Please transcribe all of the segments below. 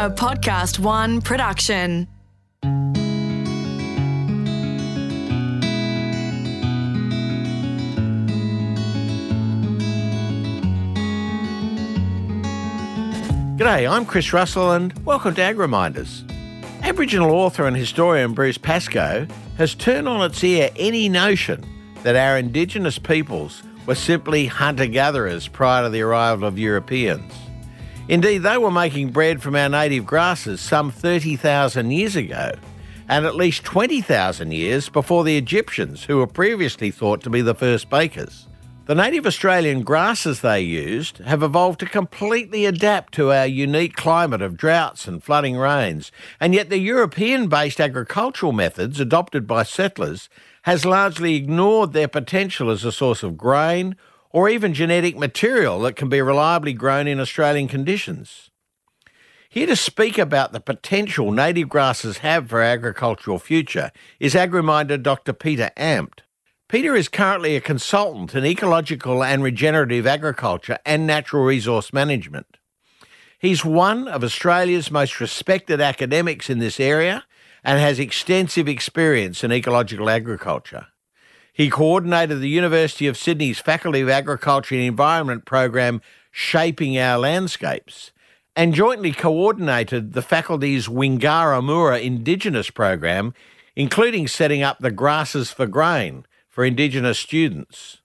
A Podcast One production. G'day, I'm Chris Russell and welcome to Ag Reminders. Aboriginal author and historian Bruce Pascoe has turned on its ear any notion that our Indigenous peoples were simply hunter-gatherers prior to the arrival of Europeans. Indeed, they were making bread from our native grasses some 30,000 years ago, and at least 20,000 years before the Egyptians, who were previously thought to be the first bakers. The native Australian grasses they used have evolved to completely adapt to our unique climate of droughts and flooding rains, and yet the European-based agricultural methods adopted by settlers has largely ignored their potential as a source of grain, or even genetic material that can be reliably grown in Australian conditions. Here to speak about the potential native grasses have for our agricultural future is Ag Reminder Dr Peter Ampt. Peter is currently a consultant in ecological and regenerative agriculture and natural resource management. He's one of Australia's most respected academics in this area and has extensive experience in ecological agriculture. He coordinated the University of Sydney's Faculty of Agriculture and Environment program, Shaping Our Landscapes, and jointly coordinated the faculty's Wingaramura Indigenous program, including setting up the Grasses for Grain for Indigenous students.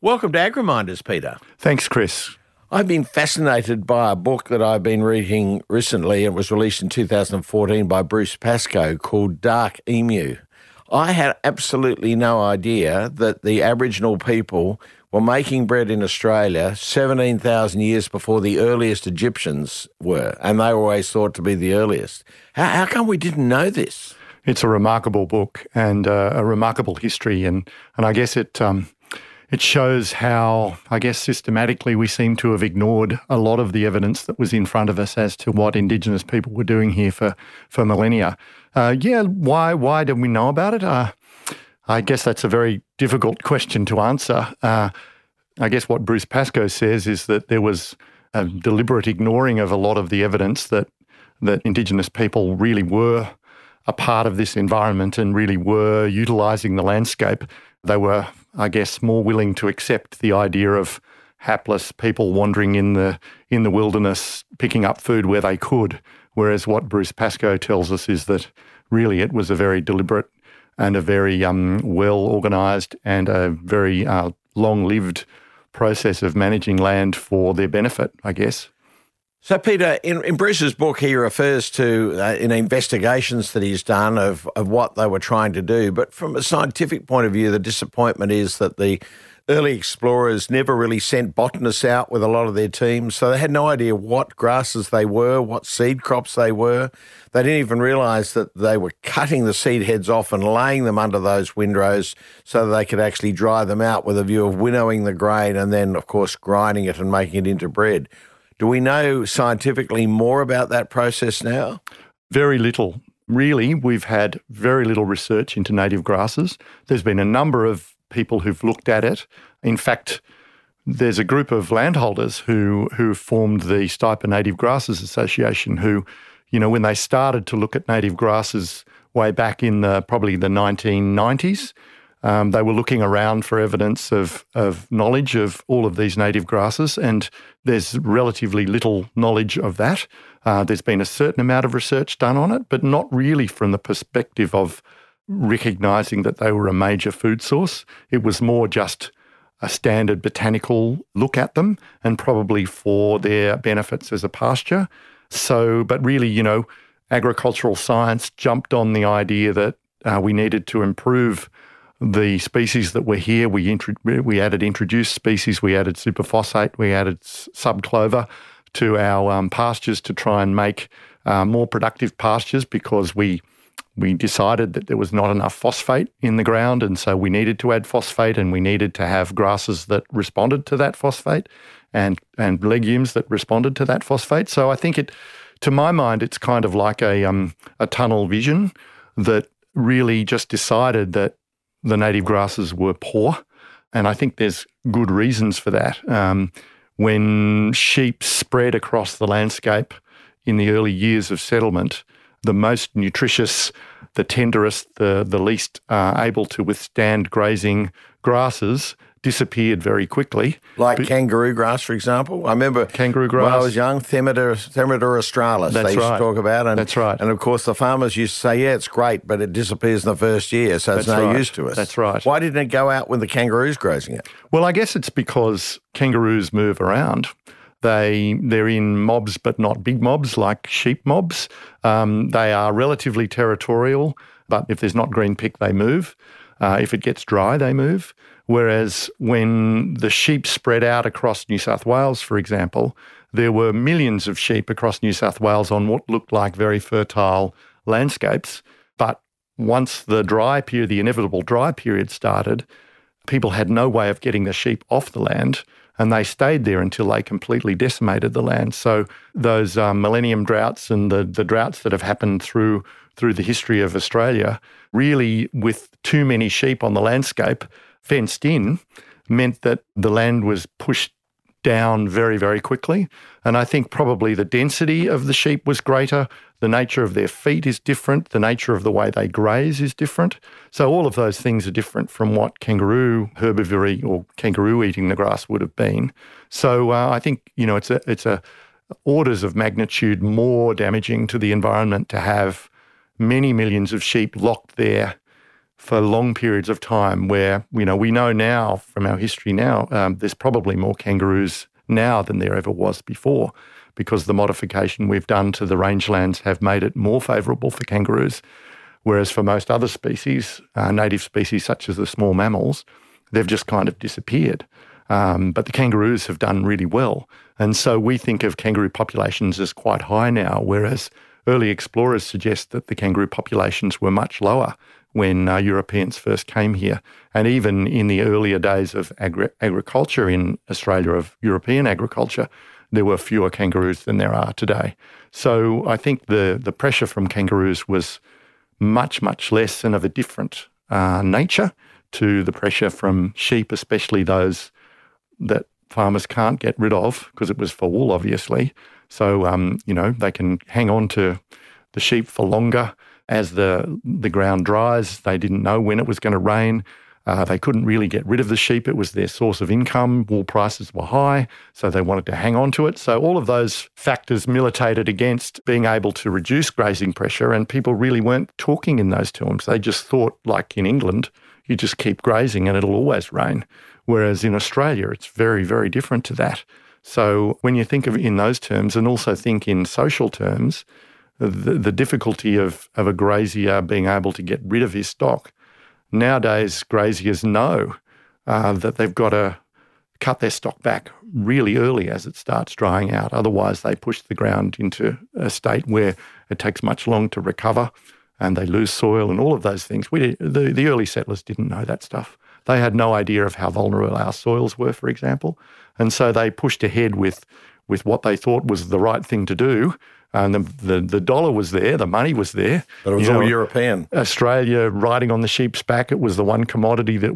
Welcome to Ag Reminders, Peter. Thanks, Chris. I've been fascinated by a book that I've been reading recently. It was released in 2014 by Bruce Pascoe called Dark Emu. I had absolutely no idea that the Aboriginal people were making bread in Australia 17,000 years before the earliest Egyptians were, and they were always thought to be the earliest. How come we didn't know this? It's a remarkable book and a remarkable history, and I guess it shows how, systematically we seem to have ignored a lot of the evidence that was in front of us as to what Indigenous people were doing here for millennia. Why did we know about it? I guess that's a very difficult question to answer. I guess what Bruce Pascoe says is that there was a deliberate ignoring of a lot of the evidence that Indigenous people really were a part of this environment and really were utilising the landscape. They were, more willing to accept the idea of hapless people wandering in the wilderness, picking up food where they could, whereas what Bruce Pascoe tells us is that really it was a very deliberate and a very well-organised and a very long-lived process of managing land for their benefit, I guess. So, Peter, in Bruce's book, he refers to investigations that he's done of what they were trying to do. But from a scientific point of view, the disappointment is that the early explorers never really sent botanists out with a lot of their teams. So they had no idea what grasses they were, what seed crops they were. They didn't even realise that they were cutting the seed heads off and laying them under those windrows so that they could actually dry them out with a view of winnowing the grain and then, of course, grinding it and making it into bread. Do we know scientifically more about that process now? Very little. Really, we've had very little research into native grasses. There's been a number of people who've looked at it. In fact, there's a group of landholders who formed the Stipa Native Grasses Association who, when they started to look at native grasses way back in probably the 1990s, they were looking around for evidence of knowledge of all of these native grasses, and there's relatively little knowledge of that. There's been a certain amount of research done on it, but not really from the perspective of recognising that they were a major food source. It was more just a standard botanical look at them and probably for their benefits as a pasture. So, but really, agricultural science jumped on the idea that we needed to improve the species that were here. We added introduced species, we added superphosphate, we added subclover to our pastures to try and make more productive pastures because we decided that there was not enough phosphate in the ground, and so we needed to add phosphate, and we needed to have grasses that responded to that phosphate and legumes that responded to that phosphate. So I think to my mind, it's kind of like a tunnel vision that really just decided that the native grasses were poor, and I think there's good reasons for that. When sheep spread across the landscape in the early years of settlement, the most nutritious, the tenderest, the least able to withstand grazing grasses disappeared very quickly. Like kangaroo grass, for example. I remember kangaroo grass. When I was young, Themeda australis, they used to talk about. And, that's right. And, of course, the farmers used to say, yeah, it's great, but it disappears in the first year, so it's no use to us. That's right. Why didn't it go out when the kangaroos grazing it? Well, I guess it's because kangaroos move around. They're in mobs, but not big mobs like sheep mobs. They are relatively territorial, but if there's not green pick, they move. If it gets dry, they move. Whereas when the sheep spread out across New South Wales, for example, there were millions of sheep across New South Wales on what looked like very fertile landscapes. But once the dry period, the inevitable dry period started, people had no way of getting the sheep off the land, and they stayed there until they completely decimated the land. So those millennium droughts and the droughts that have happened through the history of Australia, really with too many sheep on the landscape fenced in, meant that the land was pushed down very, very quickly. And I think probably the density of the sheep was greater, the nature of their feet is different, the nature of the way they graze is different. So all of those things are different from what kangaroo herbivory or kangaroo eating the grass would have been. So I think, you know, it's a orders of magnitude more damaging to the environment to have many millions of sheep locked there for long periods of time where, you know, we know now from our history now, there's probably more kangaroos now than there ever was before, because the modification we've done to the rangelands have made it more favourable for kangaroos, whereas for most other species, native species such as the small mammals, they've just kind of disappeared. But the kangaroos have done really well. And so we think of kangaroo populations as quite high now, whereas early explorers suggest that the kangaroo populations were much lower when Europeans first came here. And even in the earlier days of agriculture in Australia, of European agriculture, there were fewer kangaroos than there are today. So I think the pressure from kangaroos was much, much less and of a different nature to the pressure from sheep, especially those that farmers can't get rid of because it was for wool, obviously. So, you know, they can hang on to the sheep for longer. As the ground dries, they didn't know when it was going to rain. They couldn't really get rid of the sheep. It was their source of income. Wool prices were high, so they wanted to hang on to it. So all of those factors militated against being able to reduce grazing pressure, and people really weren't talking in those terms. They just thought, like in England, you just keep grazing and it'll always rain, whereas in Australia it's very, very different to that. So when you think of it in those terms and also think in social terms, the difficulty of a grazier being able to get rid of his stock. Nowadays, graziers know that they've got to cut their stock back really early as it starts drying out. Otherwise, they push the ground into a state where it takes much longer to recover and they lose soil and all of those things. The early settlers didn't know that stuff. They had no idea of how vulnerable our soils were, for example. And so they pushed ahead with what they thought was the right thing to do. And the dollar was there, the money was there. But it was all European. Australia riding on the sheep's back, it was the one commodity that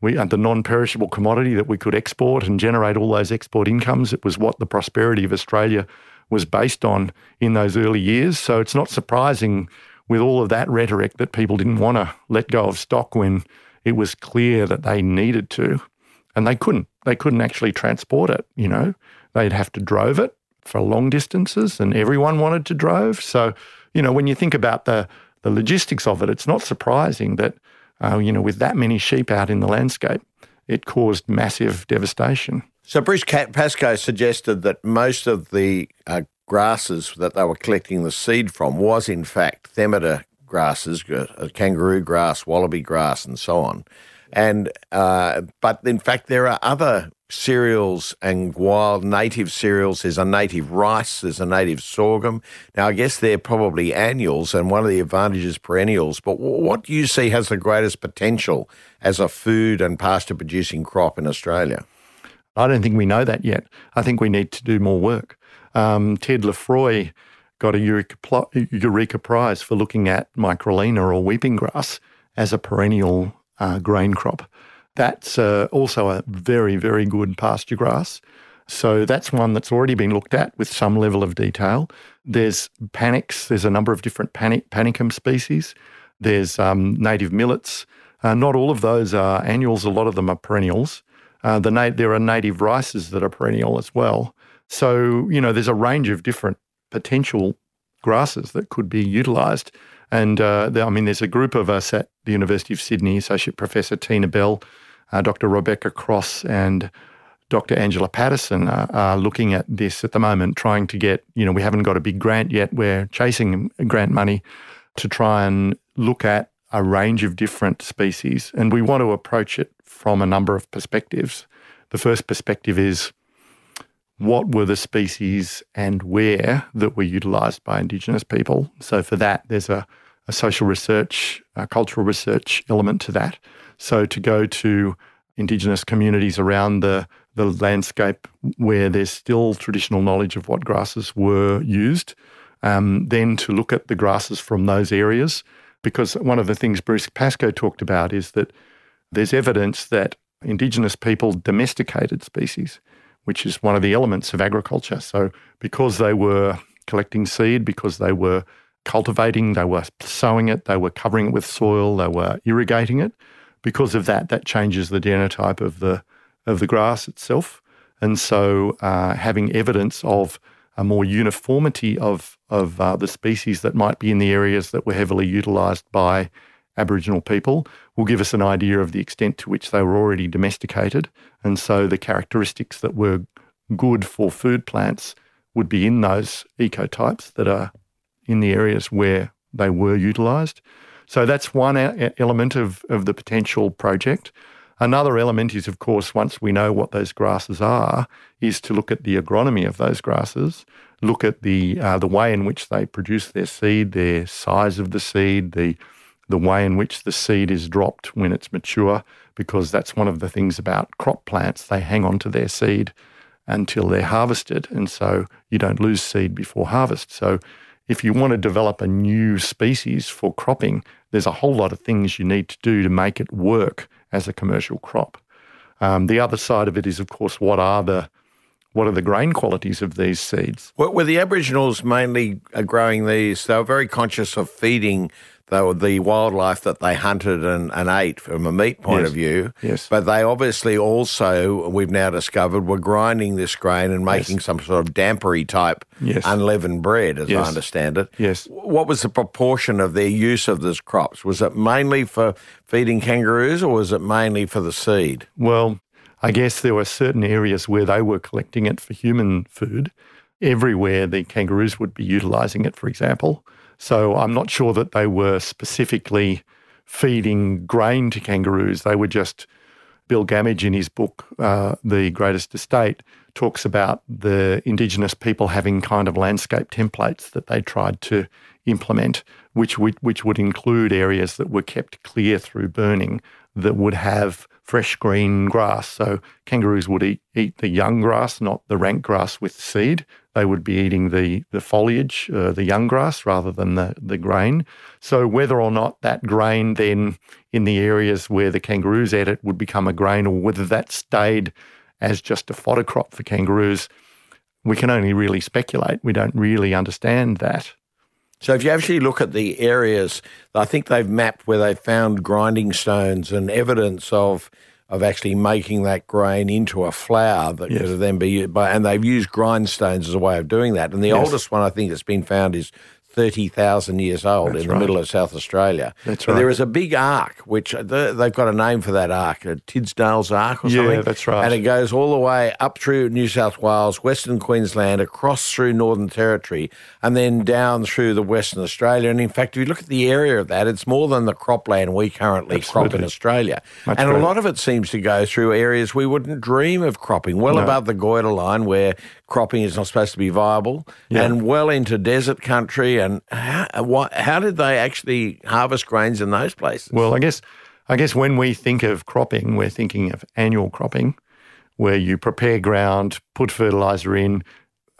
the non-perishable commodity that we could export and generate all those export incomes. It was what the prosperity of Australia was based on in those early years. So it's not surprising with all of that rhetoric that people didn't want to let go of stock when it was clear that they needed to. And they couldn't. They couldn't actually transport it, you know. They'd have to drove it for long distances, and everyone wanted to drove. So, you know, when you think about the logistics of it, it's not surprising that, you know, with that many sheep out in the landscape, it caused massive devastation. So Bruce Pascoe suggested that most of the grasses that they were collecting the seed from was, in fact, Themeda grasses, kangaroo grass, wallaby grass, and so on. And but in fact, there are other cereals and wild native cereals. There's a native rice, there's a native sorghum. Now, I guess they're probably annuals, and one of the advantages is perennials. But what do you see has the greatest potential as a food and pasture-producing crop in Australia? I don't think we know that yet. I think we need to do more work. Ted Lefroy got a Eureka Prize for looking at Microlina or weeping grass as a perennial grain crop. That's also a very, very good pasture grass. So that's one that's already been looked at with some level of detail. There's panics. There's a number of different panicum species. There's native millets. Not all of those are annuals. A lot of them are perennials. There are native rices that are perennial as well. So, you know, there's a range of different potential grasses that could be utilised. And, there's a group of us at the University of Sydney, Associate Professor Tina Bell, Dr Rebecca Cross and Dr Angela Patterson are looking at this at the moment, trying to get, we haven't got a big grant yet. We're chasing grant money to try and look at a range of different species. And we want to approach it from a number of perspectives. The first perspective is, what were the species and where that were utilised by Indigenous people? So for that, there's a social research, a cultural research element to that. So to go to Indigenous communities around the landscape where there's still traditional knowledge of what grasses were used, then to look at the grasses from those areas, because one of the things Bruce Pascoe talked about is that there's evidence that Indigenous people domesticated species, which is one of the elements of agriculture. So because they were collecting seed, because they were cultivating, they were sowing it, they were covering it with soil, they were irrigating it, because of that, that changes the genotype of the grass itself. And so having evidence of a more uniformity of the species that might be in the areas that were heavily utilised by Aboriginal people will give us an idea of the extent to which they were already domesticated. And so the characteristics that were good for food plants would be in those ecotypes that are in the areas where they were utilised. So that's one element of the potential project. Another element is, of course, once we know what those grasses are, is to look at the agronomy of those grasses, look at the way in which they produce their seed, their size of the seed, the way in which the seed is dropped when it's mature, because that's one of the things about crop plants. They hang on to their seed until they're harvested, and so you don't lose seed before harvest. So if you want to develop a new species for cropping, there's a whole lot of things you need to do to make it work as a commercial crop. The other side of it is, of course, what are the grain qualities of these seeds? Were the Aboriginals mainly growing these? They were very conscious of feeding the wildlife that they hunted and ate from a meat point of view. Yes. But they obviously also, we've now discovered, were grinding this grain and making some sort of dampery type unleavened bread, as I understand it. Yes. What was the proportion of their use of these crops? Was it mainly for feeding kangaroos or was it mainly for the seed? Well, I guess there were certain areas where they were collecting it for human food. Everywhere the kangaroos would be utilising it, for example. So I'm not sure that they were specifically feeding grain to kangaroos. They were just, Bill Gamage in his book, The Greatest Estate, talks about the Indigenous people having kind of landscape templates that they tried to implement, which would include areas that were kept clear through burning that would have fresh green grass. So kangaroos would eat the young grass, not the rank grass with seed. They would be eating the foliage, the young grass, rather than the grain. So whether or not that grain then in the areas where the kangaroos ate it would become a grain, or whether that stayed as just a fodder crop for kangaroos, we can only really speculate. We don't really understand that. So if you actually look at the areas, I think they've mapped where they found grinding stones and evidence of actually making that grain into a flour that could then be used by, and they've used grindstones as a way of doing that. And the oldest one I think that's been found is 30,000 years old in the middle of South Australia. That's right. There is a big arc, which they've got a name for that arc, a Tidsdale's Arc or something. Yeah, that's right. And it goes all the way up through New South Wales, Western Queensland, across through Northern Territory, and then down through the Western Australia. And in fact, if you look at the area of that, it's more than the cropland we currently crop in Australia. A lot of it seems to go through areas we wouldn't dream of cropping, above the Goyder line where cropping is not supposed to be viable, and well into desert country. And how did they actually harvest grains in those places? Well, I guess when we think of cropping, we're thinking of annual cropping, where you prepare ground, put fertiliser in,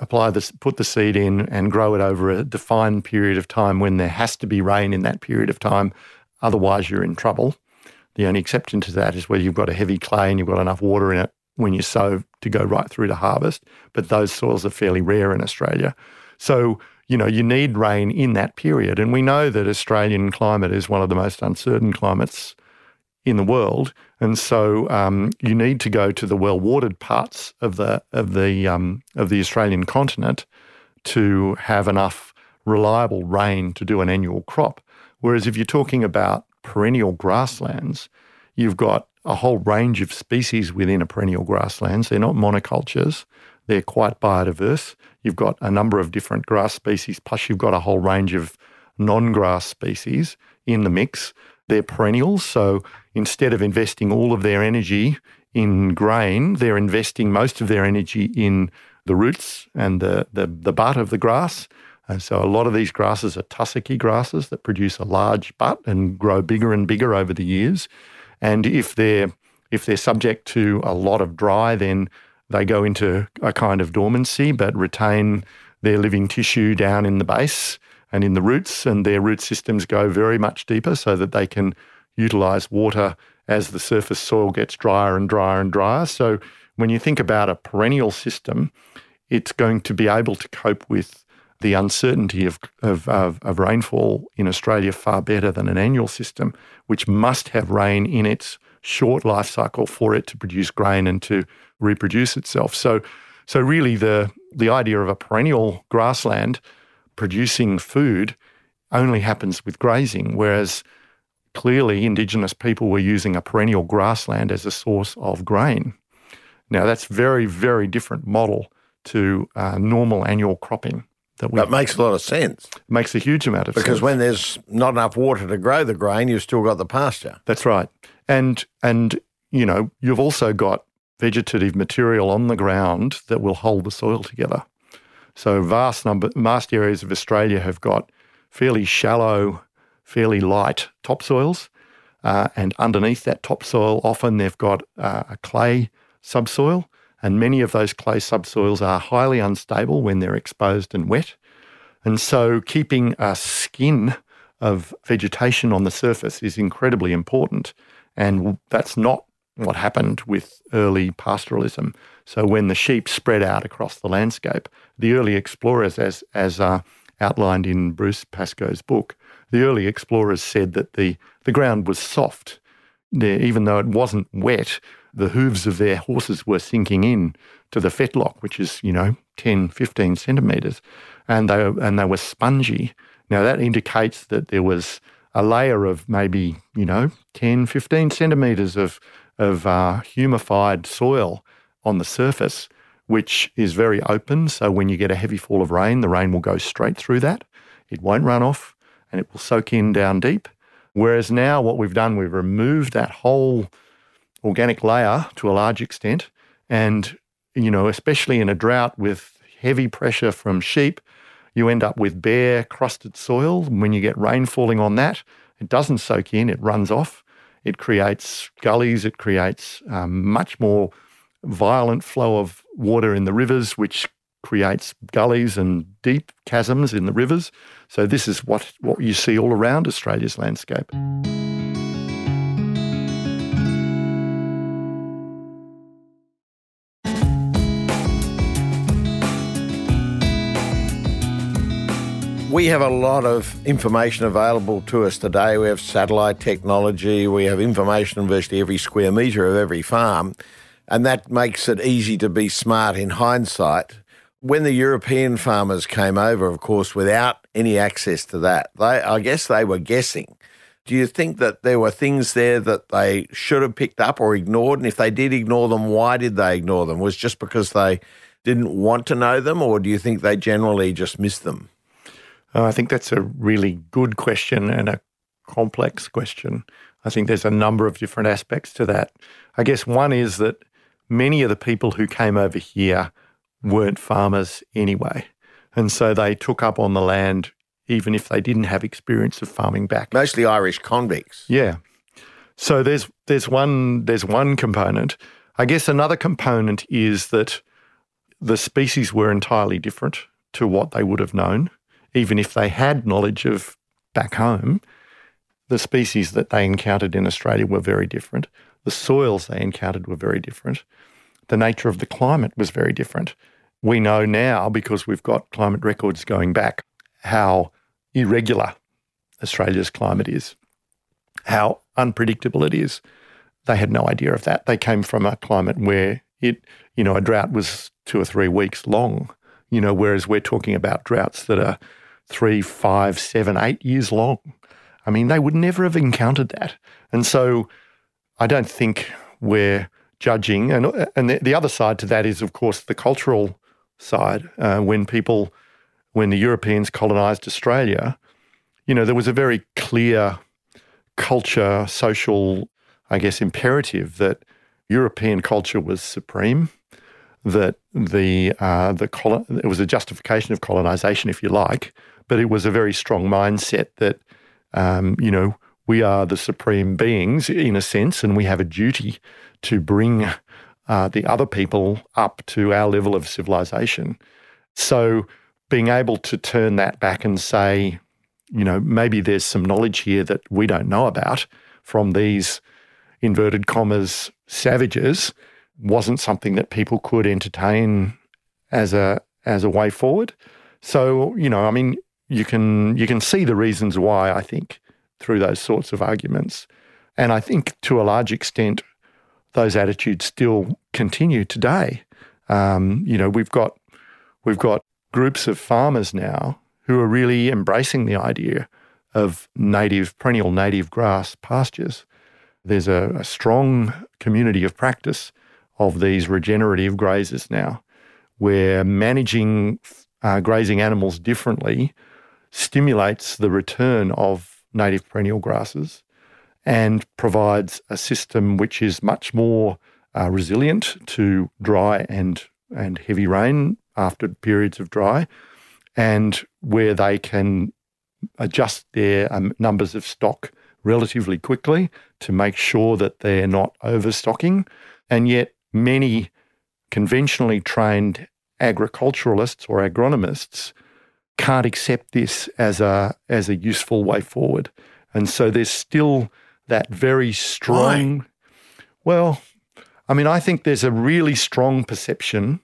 put the seed in and grow it over a defined period of time when there has to be rain in that period of time. Otherwise, you're in trouble. The only exception to that is where you've got a heavy clay and you've got enough water in it when you sow to go right through to harvest, but those soils are fairly rare in Australia. So, you know, you need rain in that period. And we know that Australian climate is one of the most uncertain climates in the world. And so you need to go to the well-watered parts of the Australian continent to have enough reliable rain to do an annual crop. Whereas if you're talking about perennial grasslands, you've got a whole range of species within a perennial grasslands. They're not monocultures. They're quite biodiverse. You've got a number of different grass species, plus you've got a whole range of non-grass species in the mix. They're perennials, so instead of investing all of their energy in grain, they're investing most of their energy in the roots and the butt of the grass. And so a lot of these grasses are tussocky grasses that produce a large butt and grow bigger and bigger over the years. And if they're subject to a lot of dry, then they go into a kind of dormancy but retain their living tissue down in the base and in the roots, and their root systems go very much deeper so that they can utilise water as the surface soil gets drier and drier and drier. So when you think about a perennial system, it's going to be able to cope with the uncertainty of rainfall in Australia far better than an annual system, which must have rain in its short life cycle for it to produce grain and to reproduce itself. So really the idea of a perennial grassland producing food only happens with grazing, whereas clearly Indigenous people were using a perennial grassland as a source of grain. Now, that's very, very different model to normal annual cropping. That makes a lot of sense. It makes a huge amount of sense. Because when there's not enough water to grow the grain, you've still got the pasture. That's right. And you know, you've also got vegetative material on the ground that will hold the soil together. So vast areas of Australia have got fairly shallow, fairly light topsoils, and underneath that topsoil often they've got a clay subsoil, and many of those clay subsoils are highly unstable when they're exposed and wet. And so keeping a skin of vegetation on the surface is incredibly important, and that's not what happened with early pastoralism. So when the sheep spread out across the landscape, the early explorers, as outlined in Bruce Pascoe's book, the early explorers said that the ground was soft. Even though it wasn't wet, the hooves of their horses were sinking in to the fetlock, which is, you know, 10, 15 centimetres, and they were spongy. Now, that indicates that there was a layer of maybe, you know, 10, 15 centimetres of humified soil on the surface, which is very open. So when you get a heavy fall of rain, the rain will go straight through that. It won't run off and it will soak in down deep. Whereas now what we've done, we've removed that whole organic layer to a large extent. And, you know, especially in a drought with heavy pressure from sheep, you end up with bare, crusted soil. When you get rain falling on that, it doesn't soak in, it runs off. It creates gullies, it creates much more violent flow of water in the rivers, which creates gullies and deep chasms in the rivers. So this is what you see all around Australia's landscape. We have a lot of information available to us today. We have satellite technology. We have information on virtually every square metre of every farm, and that makes it easy to be smart in hindsight. When the European farmers came over, of course, without any access to that, I guess they were guessing. Do you think that there were things there that they should have picked up or ignored? And if they did ignore them, why did they ignore them? Was it just because they didn't want to know them, or do you think they generally just missed them? I think that's a really good question and a complex question. I think there's a number of different aspects to that. I guess one is that many of the people who came over here weren't farmers anyway, and so they took up on the land even if they didn't have experience of farming back. Mostly Irish convicts. Yeah. So there's one component. I guess another component is that the species were entirely different to what they would have known. Even if they had knowledge of back home, the species that they encountered in Australia were very different. The soils they encountered were very different. the nature of the climate was very different. We know now, because we've got climate records going back, how irregular Australia's climate is, how unpredictable it is. They had no idea of that. They came from a climate where a drought was 2 or 3 weeks long, whereas we're talking about droughts that are 3, 5, 7, 8 years long. I mean, they would never have encountered that. And so I don't think we're judging. And the other side to that is, of course, the cultural side. When the Europeans colonised Australia, there was a very clear culture, social, imperative that European culture was supreme, that it was a justification of colonisation, if you like, but it was a very strong mindset that, we are the supreme beings in a sense, and we have a duty to bring the other people up to our level of civilization. So being able to turn that back and say, maybe there's some knowledge here that we don't know about from these inverted commas savages wasn't something that people could entertain as a way forward. So, you can see the reasons why, I think, through those sorts of arguments. And I think to a large extent, those attitudes still continue today. We've got groups of farmers now who are really embracing the idea of perennial native grass pastures. There's a strong community of practice of these regenerative grazers now, where managing grazing animals differently stimulates the return of native perennial grasses and provides a system which is much more resilient to dry and heavy rain after periods of dry, and where they can adjust their numbers of stock relatively quickly to make sure that they're not overstocking. And yet many conventionally trained agriculturalists or agronomists can't accept this as a useful way forward. And so there's still that very strong... Why? Well, I think there's a really strong perception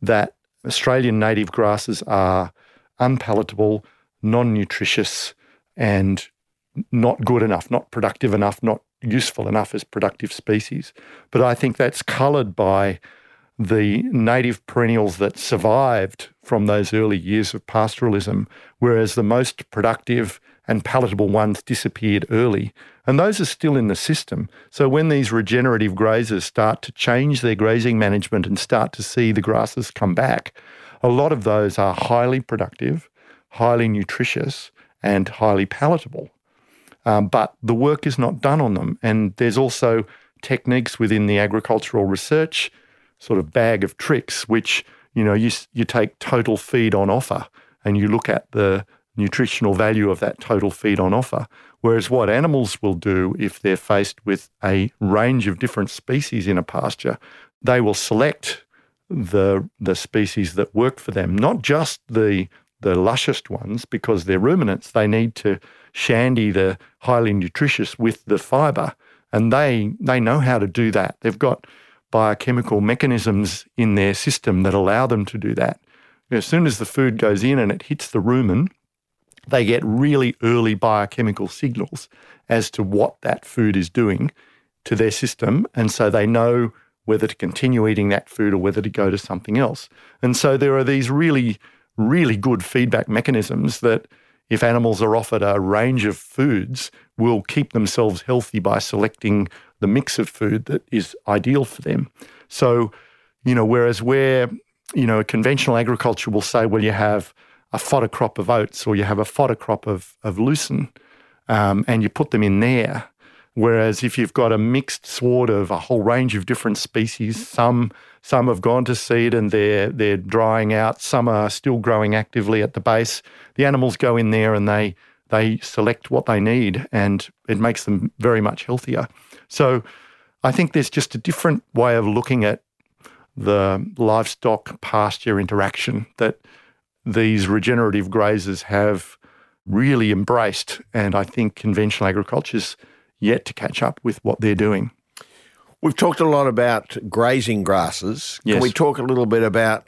that Australian native grasses are unpalatable, non-nutritious and not good enough, not productive enough, not useful enough as productive species. But I think that's coloured by the native perennials that survived from those early years of pastoralism, whereas the most productive and palatable ones disappeared early. And those are still in the system. So when these regenerative grazers start to change their grazing management and start to see the grasses come back, a lot of those are highly productive, highly nutritious and highly palatable. But the work is not done on them. And there's also techniques within the agricultural research sort of bag of tricks, which, you take total feed on offer and you look at the nutritional value of that total feed on offer. Whereas what animals will do if they're faced with a range of different species in a pasture, they will select the species that work for them, not just the lushest ones, because they're ruminants. They need to shandy the highly nutritious with the fibre, and they know how to do that. They've got biochemical mechanisms in their system that allow them to do that. As soon as the food goes in and it hits the rumen, they get really early biochemical signals as to what that food is doing to their system, and so they know whether to continue eating that food or whether to go to something else. And so there are these really, really good feedback mechanisms that, if animals are offered a range of foods, will keep themselves healthy by selecting the mix of food that is ideal for them. So, whereas conventional agriculture will say, well, you have a fodder crop of oats or you have a fodder crop of lucerne, and you put them in there. Whereas if you've got a mixed sward of a whole range of different species, some have gone to seed and they're drying out, some are still growing actively at the base, the animals go in there and they select what they need, and it makes them very much healthier. So I think there's just a different way of looking at the livestock-pasture interaction that these regenerative grazers have really embraced, and I think conventional agriculture's yet to catch up with what they're doing. We've talked a lot about grazing grasses. Yes. Can we talk a little bit about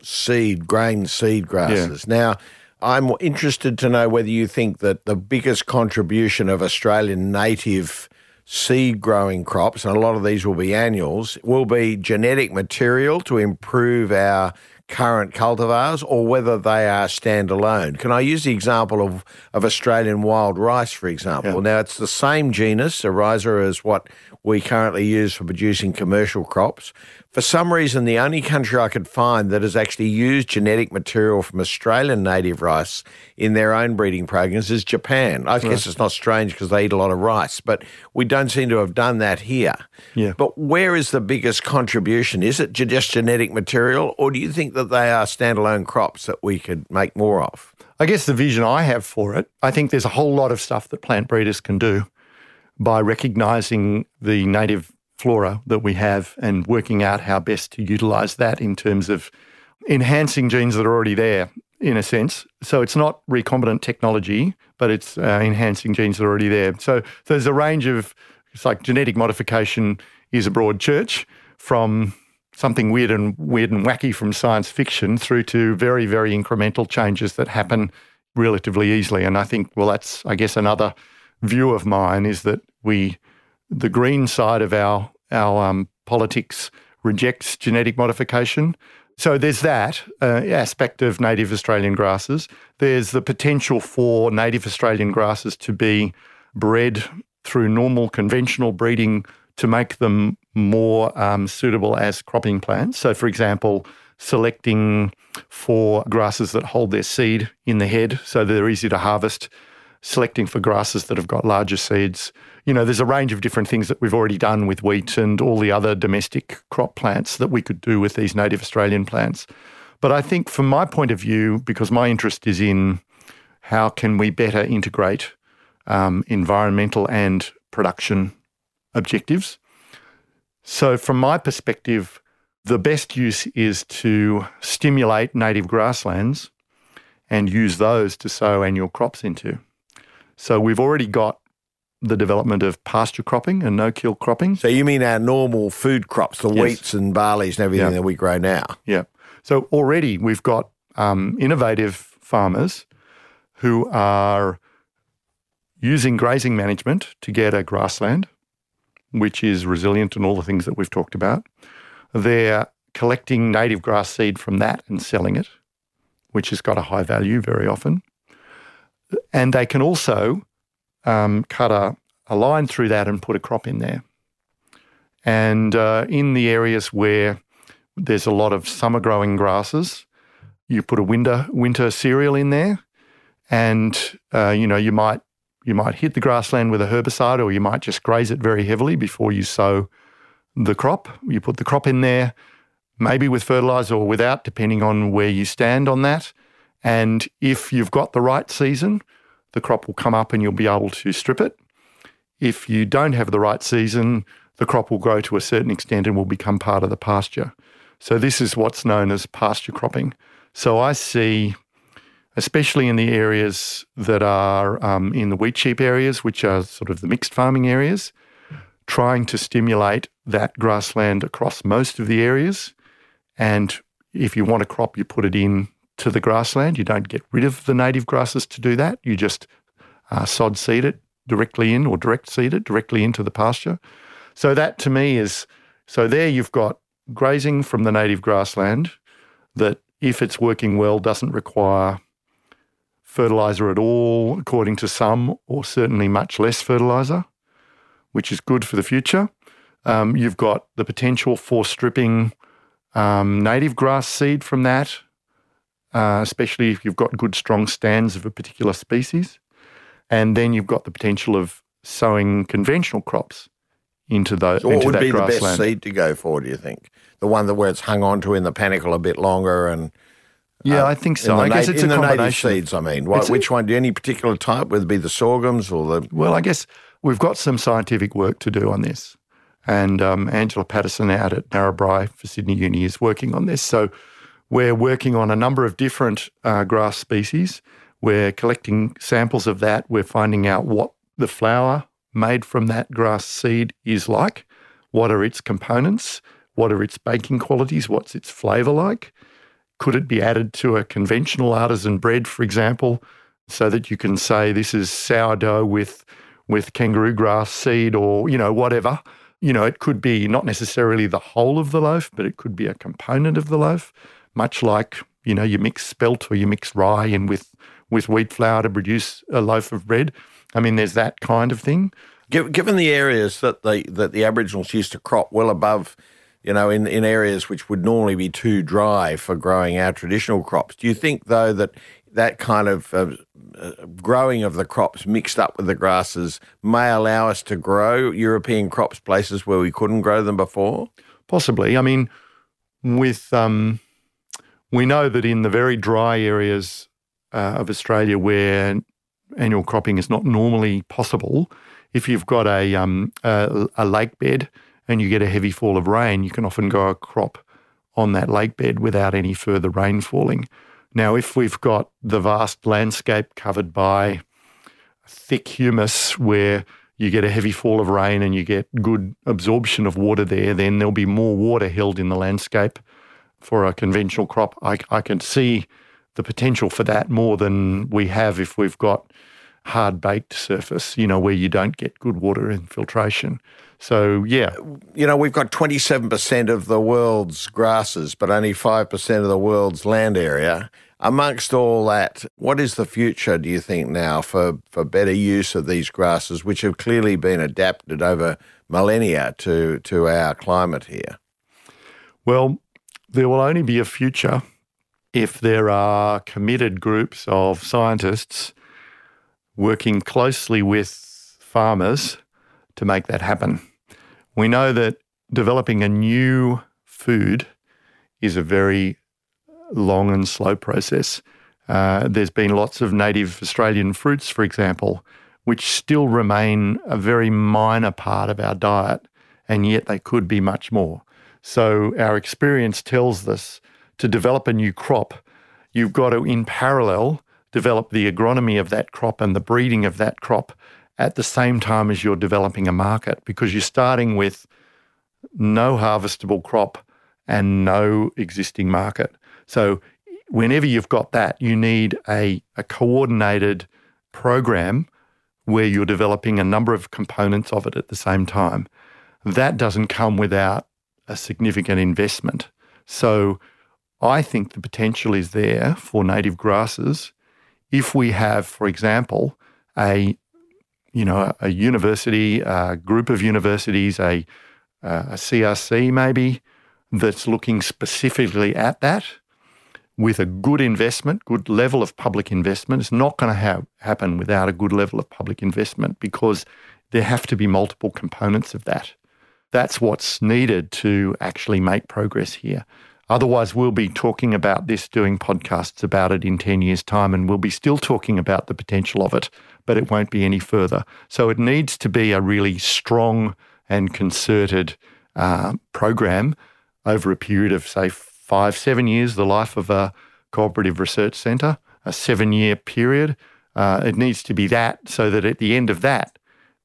grain seed grasses? Yeah. Now, I'm interested to know whether you think that the biggest contribution of Australian native seed growing crops, and a lot of these will be annuals, will be genetic material to improve our current cultivars, or whether they are standalone. Can I use the example of Australian wild rice, for example? Yeah. Now, it's the same genus, Oryza, as what we currently use for producing commercial crops. For some reason, the only country I could find that has actually used genetic material from Australian native rice in their own breeding programs is Japan. I guess it's not strange because they eat a lot of rice, but we don't seem to have done that here. Yeah. But where is the biggest contribution? Is it just genetic material, or do you think that they are standalone crops that we could make more of? I guess the vision I have for it, I think there's a whole lot of stuff that plant breeders can do by recognising the native flora that we have and working out how best to utilise that in terms of enhancing genes that are already there, in a sense. So it's not recombinant technology, but it's enhancing genes that are already there. So there's a range of, it's like genetic modification is a broad church, from something weird and wacky from science fiction through to very, very incremental changes that happen relatively easily. And I think, well, that's, I guess, another view of mine is that the green side of our politics rejects genetic modification. So there's that aspect of native Australian grasses. There's the potential for native Australian grasses to be bred through normal conventional breeding to make them more suitable as cropping plants. So, for example, selecting for grasses that hold their seed in the head so they're easy to harvest, selecting for grasses that have got larger seeds. You know, there's a range of different things that we've already done with wheat and all the other domestic crop plants that we could do with these native Australian plants. But I think from my point of view, because my interest is in how can we better integrate environmental and production objectives. So from my perspective, the best use is to stimulate native grasslands and use those to sow annual crops into. So we've already got the development of pasture cropping and no-kill cropping. So you mean our normal food crops, the wheats and barleys and everything that we grow now? Yeah. So already we've got innovative farmers who are using grazing management to get a grassland, which is resilient and all the things that we've talked about. They're collecting native grass seed from that and selling it, which has got a high value very often. And they can also cut a line through that and put a crop in there. And in the areas where there's a lot of summer growing grasses, you put a winter cereal in there, and you might hit the grassland with a herbicide, or you might just graze it very heavily before you sow the crop. You put the crop in there, maybe with fertiliser or without, depending on where you stand on that. And if you've got the right season, the crop will come up and you'll be able to strip it. If you don't have the right season, the crop will grow to a certain extent and will become part of the pasture. So this is what's known as pasture cropping. So I see, especially in the areas that are in the wheat sheep areas, which are sort of the mixed farming areas, trying to stimulate that grassland across most of the areas. And if you want a crop, you put it in to the grassland. You don't get rid of the native grasses to do that. You just sod seed it directly in, or direct seed it directly into the pasture. So that to me is, so there you've got grazing from the native grassland that, if it's working well, doesn't require fertiliser at all, according to some, or certainly much less fertiliser, which is good for the future. You've got the potential for stripping native grass seed from that, especially if you've got good strong stands of a particular species. And then you've got the potential of sowing conventional crops into that grassland. So what would be the best seed to go for, do you think? The one that where it's hung onto in the panicle a bit longer and... Yeah, I think so. I guess it's a combination. In the native seeds, I mean. Which one? Do any particular type, whether it be the sorghums or the... Well, I guess we've got some scientific work to do on this. And Angela Patterson out at Narrabri for Sydney Uni is working on this. So we're working on a number of different grass species. We're collecting samples of that. We're finding out what the flower made from that grass seed is like, What are its components? What are its baking qualities? What's its flavour like? Could it be added to a conventional artisan bread, for example, so that you can say this is sourdough with kangaroo grass seed or, you know, whatever. You know, it could be not necessarily the whole of the loaf, but it could be a component of the loaf, much like, you know, you mix spelt or you mix rye in with wheat flour to produce a loaf of bread. I mean, there's that kind of thing. Given the areas that the Aboriginals used to crop well above, you know, in areas which would normally be too dry for growing our traditional crops, do you think, though, that kind of growing of the crops mixed up with the grasses may allow us to grow European crops places where we couldn't grow them before? Possibly. I mean, we know that in the very dry areas of Australia where annual cropping is not normally possible, if you've got a lake bed and you get a heavy fall of rain, you can often grow a crop on that lake bed without any further rain falling. Now, if we've got the vast landscape covered by thick humus where you get a heavy fall of rain and you get good absorption of water there, then there'll be more water held in the landscape for a conventional crop. I can see the potential for that more than we have if we've got hard-baked surface, you know, where you don't get good water infiltration. So, yeah. You know, we've got 27% of the world's grasses, but only 5% of the world's land area. Amongst all that, what is the future, do you think, now for better use of these grasses, which have clearly been adapted over millennia to our climate here? Well, there will only be a future if there are committed groups of scientists working closely with farmers to make that happen. We know that developing a new food is a very long and slow process. There's been lots of native Australian fruits, for example, which still remain a very minor part of our diet, and yet they could be much more. So our experience tells us to develop a new crop, you've got to, in parallel, develop the agronomy of that crop and the breeding of that crop at the same time as you're developing a market, because you're starting with no harvestable crop and no existing market. So whenever you've got that, you need a coordinated program where you're developing a number of components of it at the same time. That doesn't come without a significant investment. So I think the potential is there for native grasses if we have, for example, a university, a group of universities, a CRC maybe, that's looking specifically at that with a good investment, good level of public investment. It's not going to happen without a good level of public investment, because there have to be multiple components of that. That's what's needed to actually make progress here. Otherwise, we'll be talking about this, doing podcasts about it in 10 years' time, and we'll be still talking about the potential of it, but it won't be any further. So it needs to be a really strong and concerted program over a period of, say, 5-7 years, the life of a cooperative research centre, a 7-year period. It needs to be that, so that at the end of that,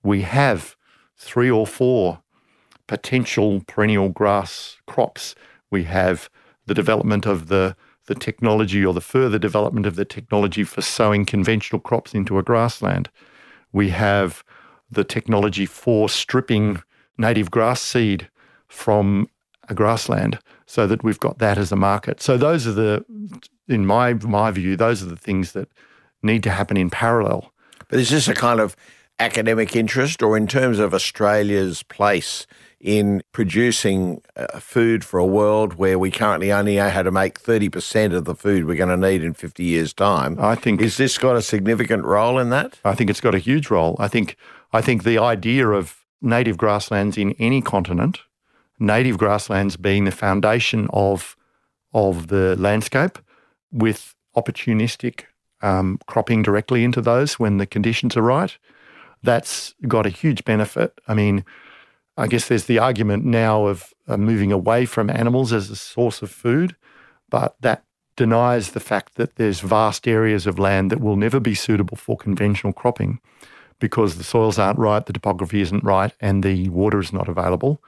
we have 3 or 4 potential perennial grass crops. We have the development of the technology, or the further development of the technology for sowing conventional crops into a grassland. We have the technology for stripping native grass seed from a grassland, so that we've got that as a market. So those are in my view, those are the things that need to happen in parallel. But is this a kind of academic interest, or in terms of Australia's place in producing food for a world where we currently only know how to make 30% of the food we're going to need in 50 years' time? I think is this got a significant role in that? I think it's got a huge role. I think the idea of native grasslands in any continent, native grasslands being the foundation of the landscape, with opportunistic cropping directly into those when the conditions are right, that's got a huge benefit. I mean, I guess there's the argument now of moving away from animals as a source of food, but that denies the fact that there's vast areas of land that will never be suitable for conventional cropping because the soils aren't right, the topography isn't right, and the water is not available.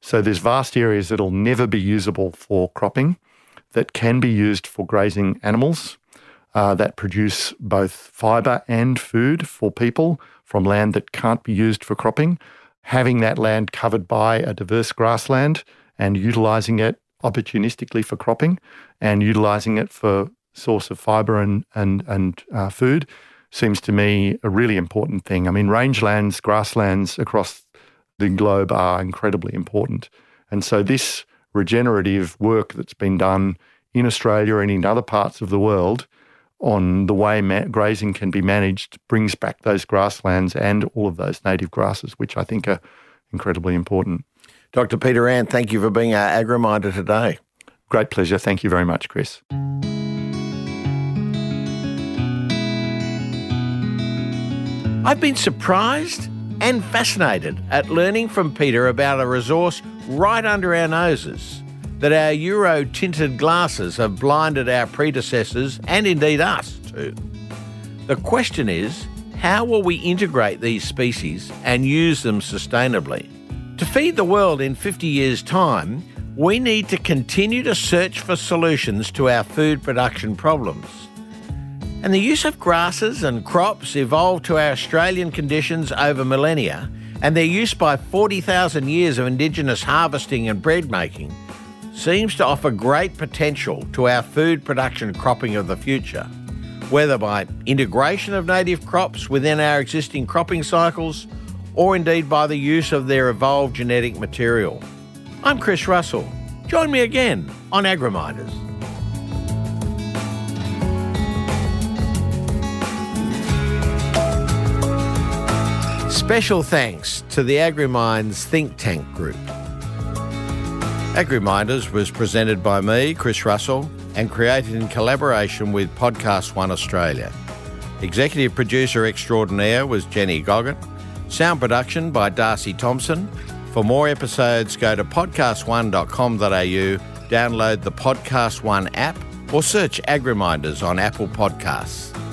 So there's vast areas that will never be usable for cropping that can be used for grazing animals that produce both fibre and food for people from land that can't be used for cropping. Having that land covered by a diverse grassland and utilising it opportunistically for cropping and utilising it for source of fibre and food seems to me a really important thing. I mean, rangelands, grasslands across the globe are incredibly important. And so this regenerative work that's been done in Australia and in other parts of the world on the way grazing can be managed brings back those grasslands and all of those native grasses, which I think are incredibly important. Dr. Peter Ampt, thank you for being our Ag Reminder today. Great pleasure. Thank you very much, Chris. I've been surprised and fascinated at learning from Peter about a resource right under our noses, that our Euro-tinted glasses have blinded our predecessors and indeed us too. The question is, how will we integrate these species and use them sustainably? To feed the world in 50 years' time, we need to continue to search for solutions to our food production problems. And the use of grasses and crops evolved to our Australian conditions over millennia, and their use by 40,000 years of Indigenous harvesting and bread making seems to offer great potential to our food production cropping of the future, whether by integration of native crops within our existing cropping cycles or indeed by the use of their evolved genetic material. I'm Chris Russell. Join me again on Ag Reminders. Special thanks to the AgriMinds Think Tank Group. AgriMinders was presented by me, Chris Russell, and created in collaboration with Podcast One Australia. Executive producer extraordinaire was Jenny Goggett. Sound production by Darcy Thompson. For more episodes, go to podcastone.com.au, download the Podcast One app, or search AgriMinders on Apple Podcasts.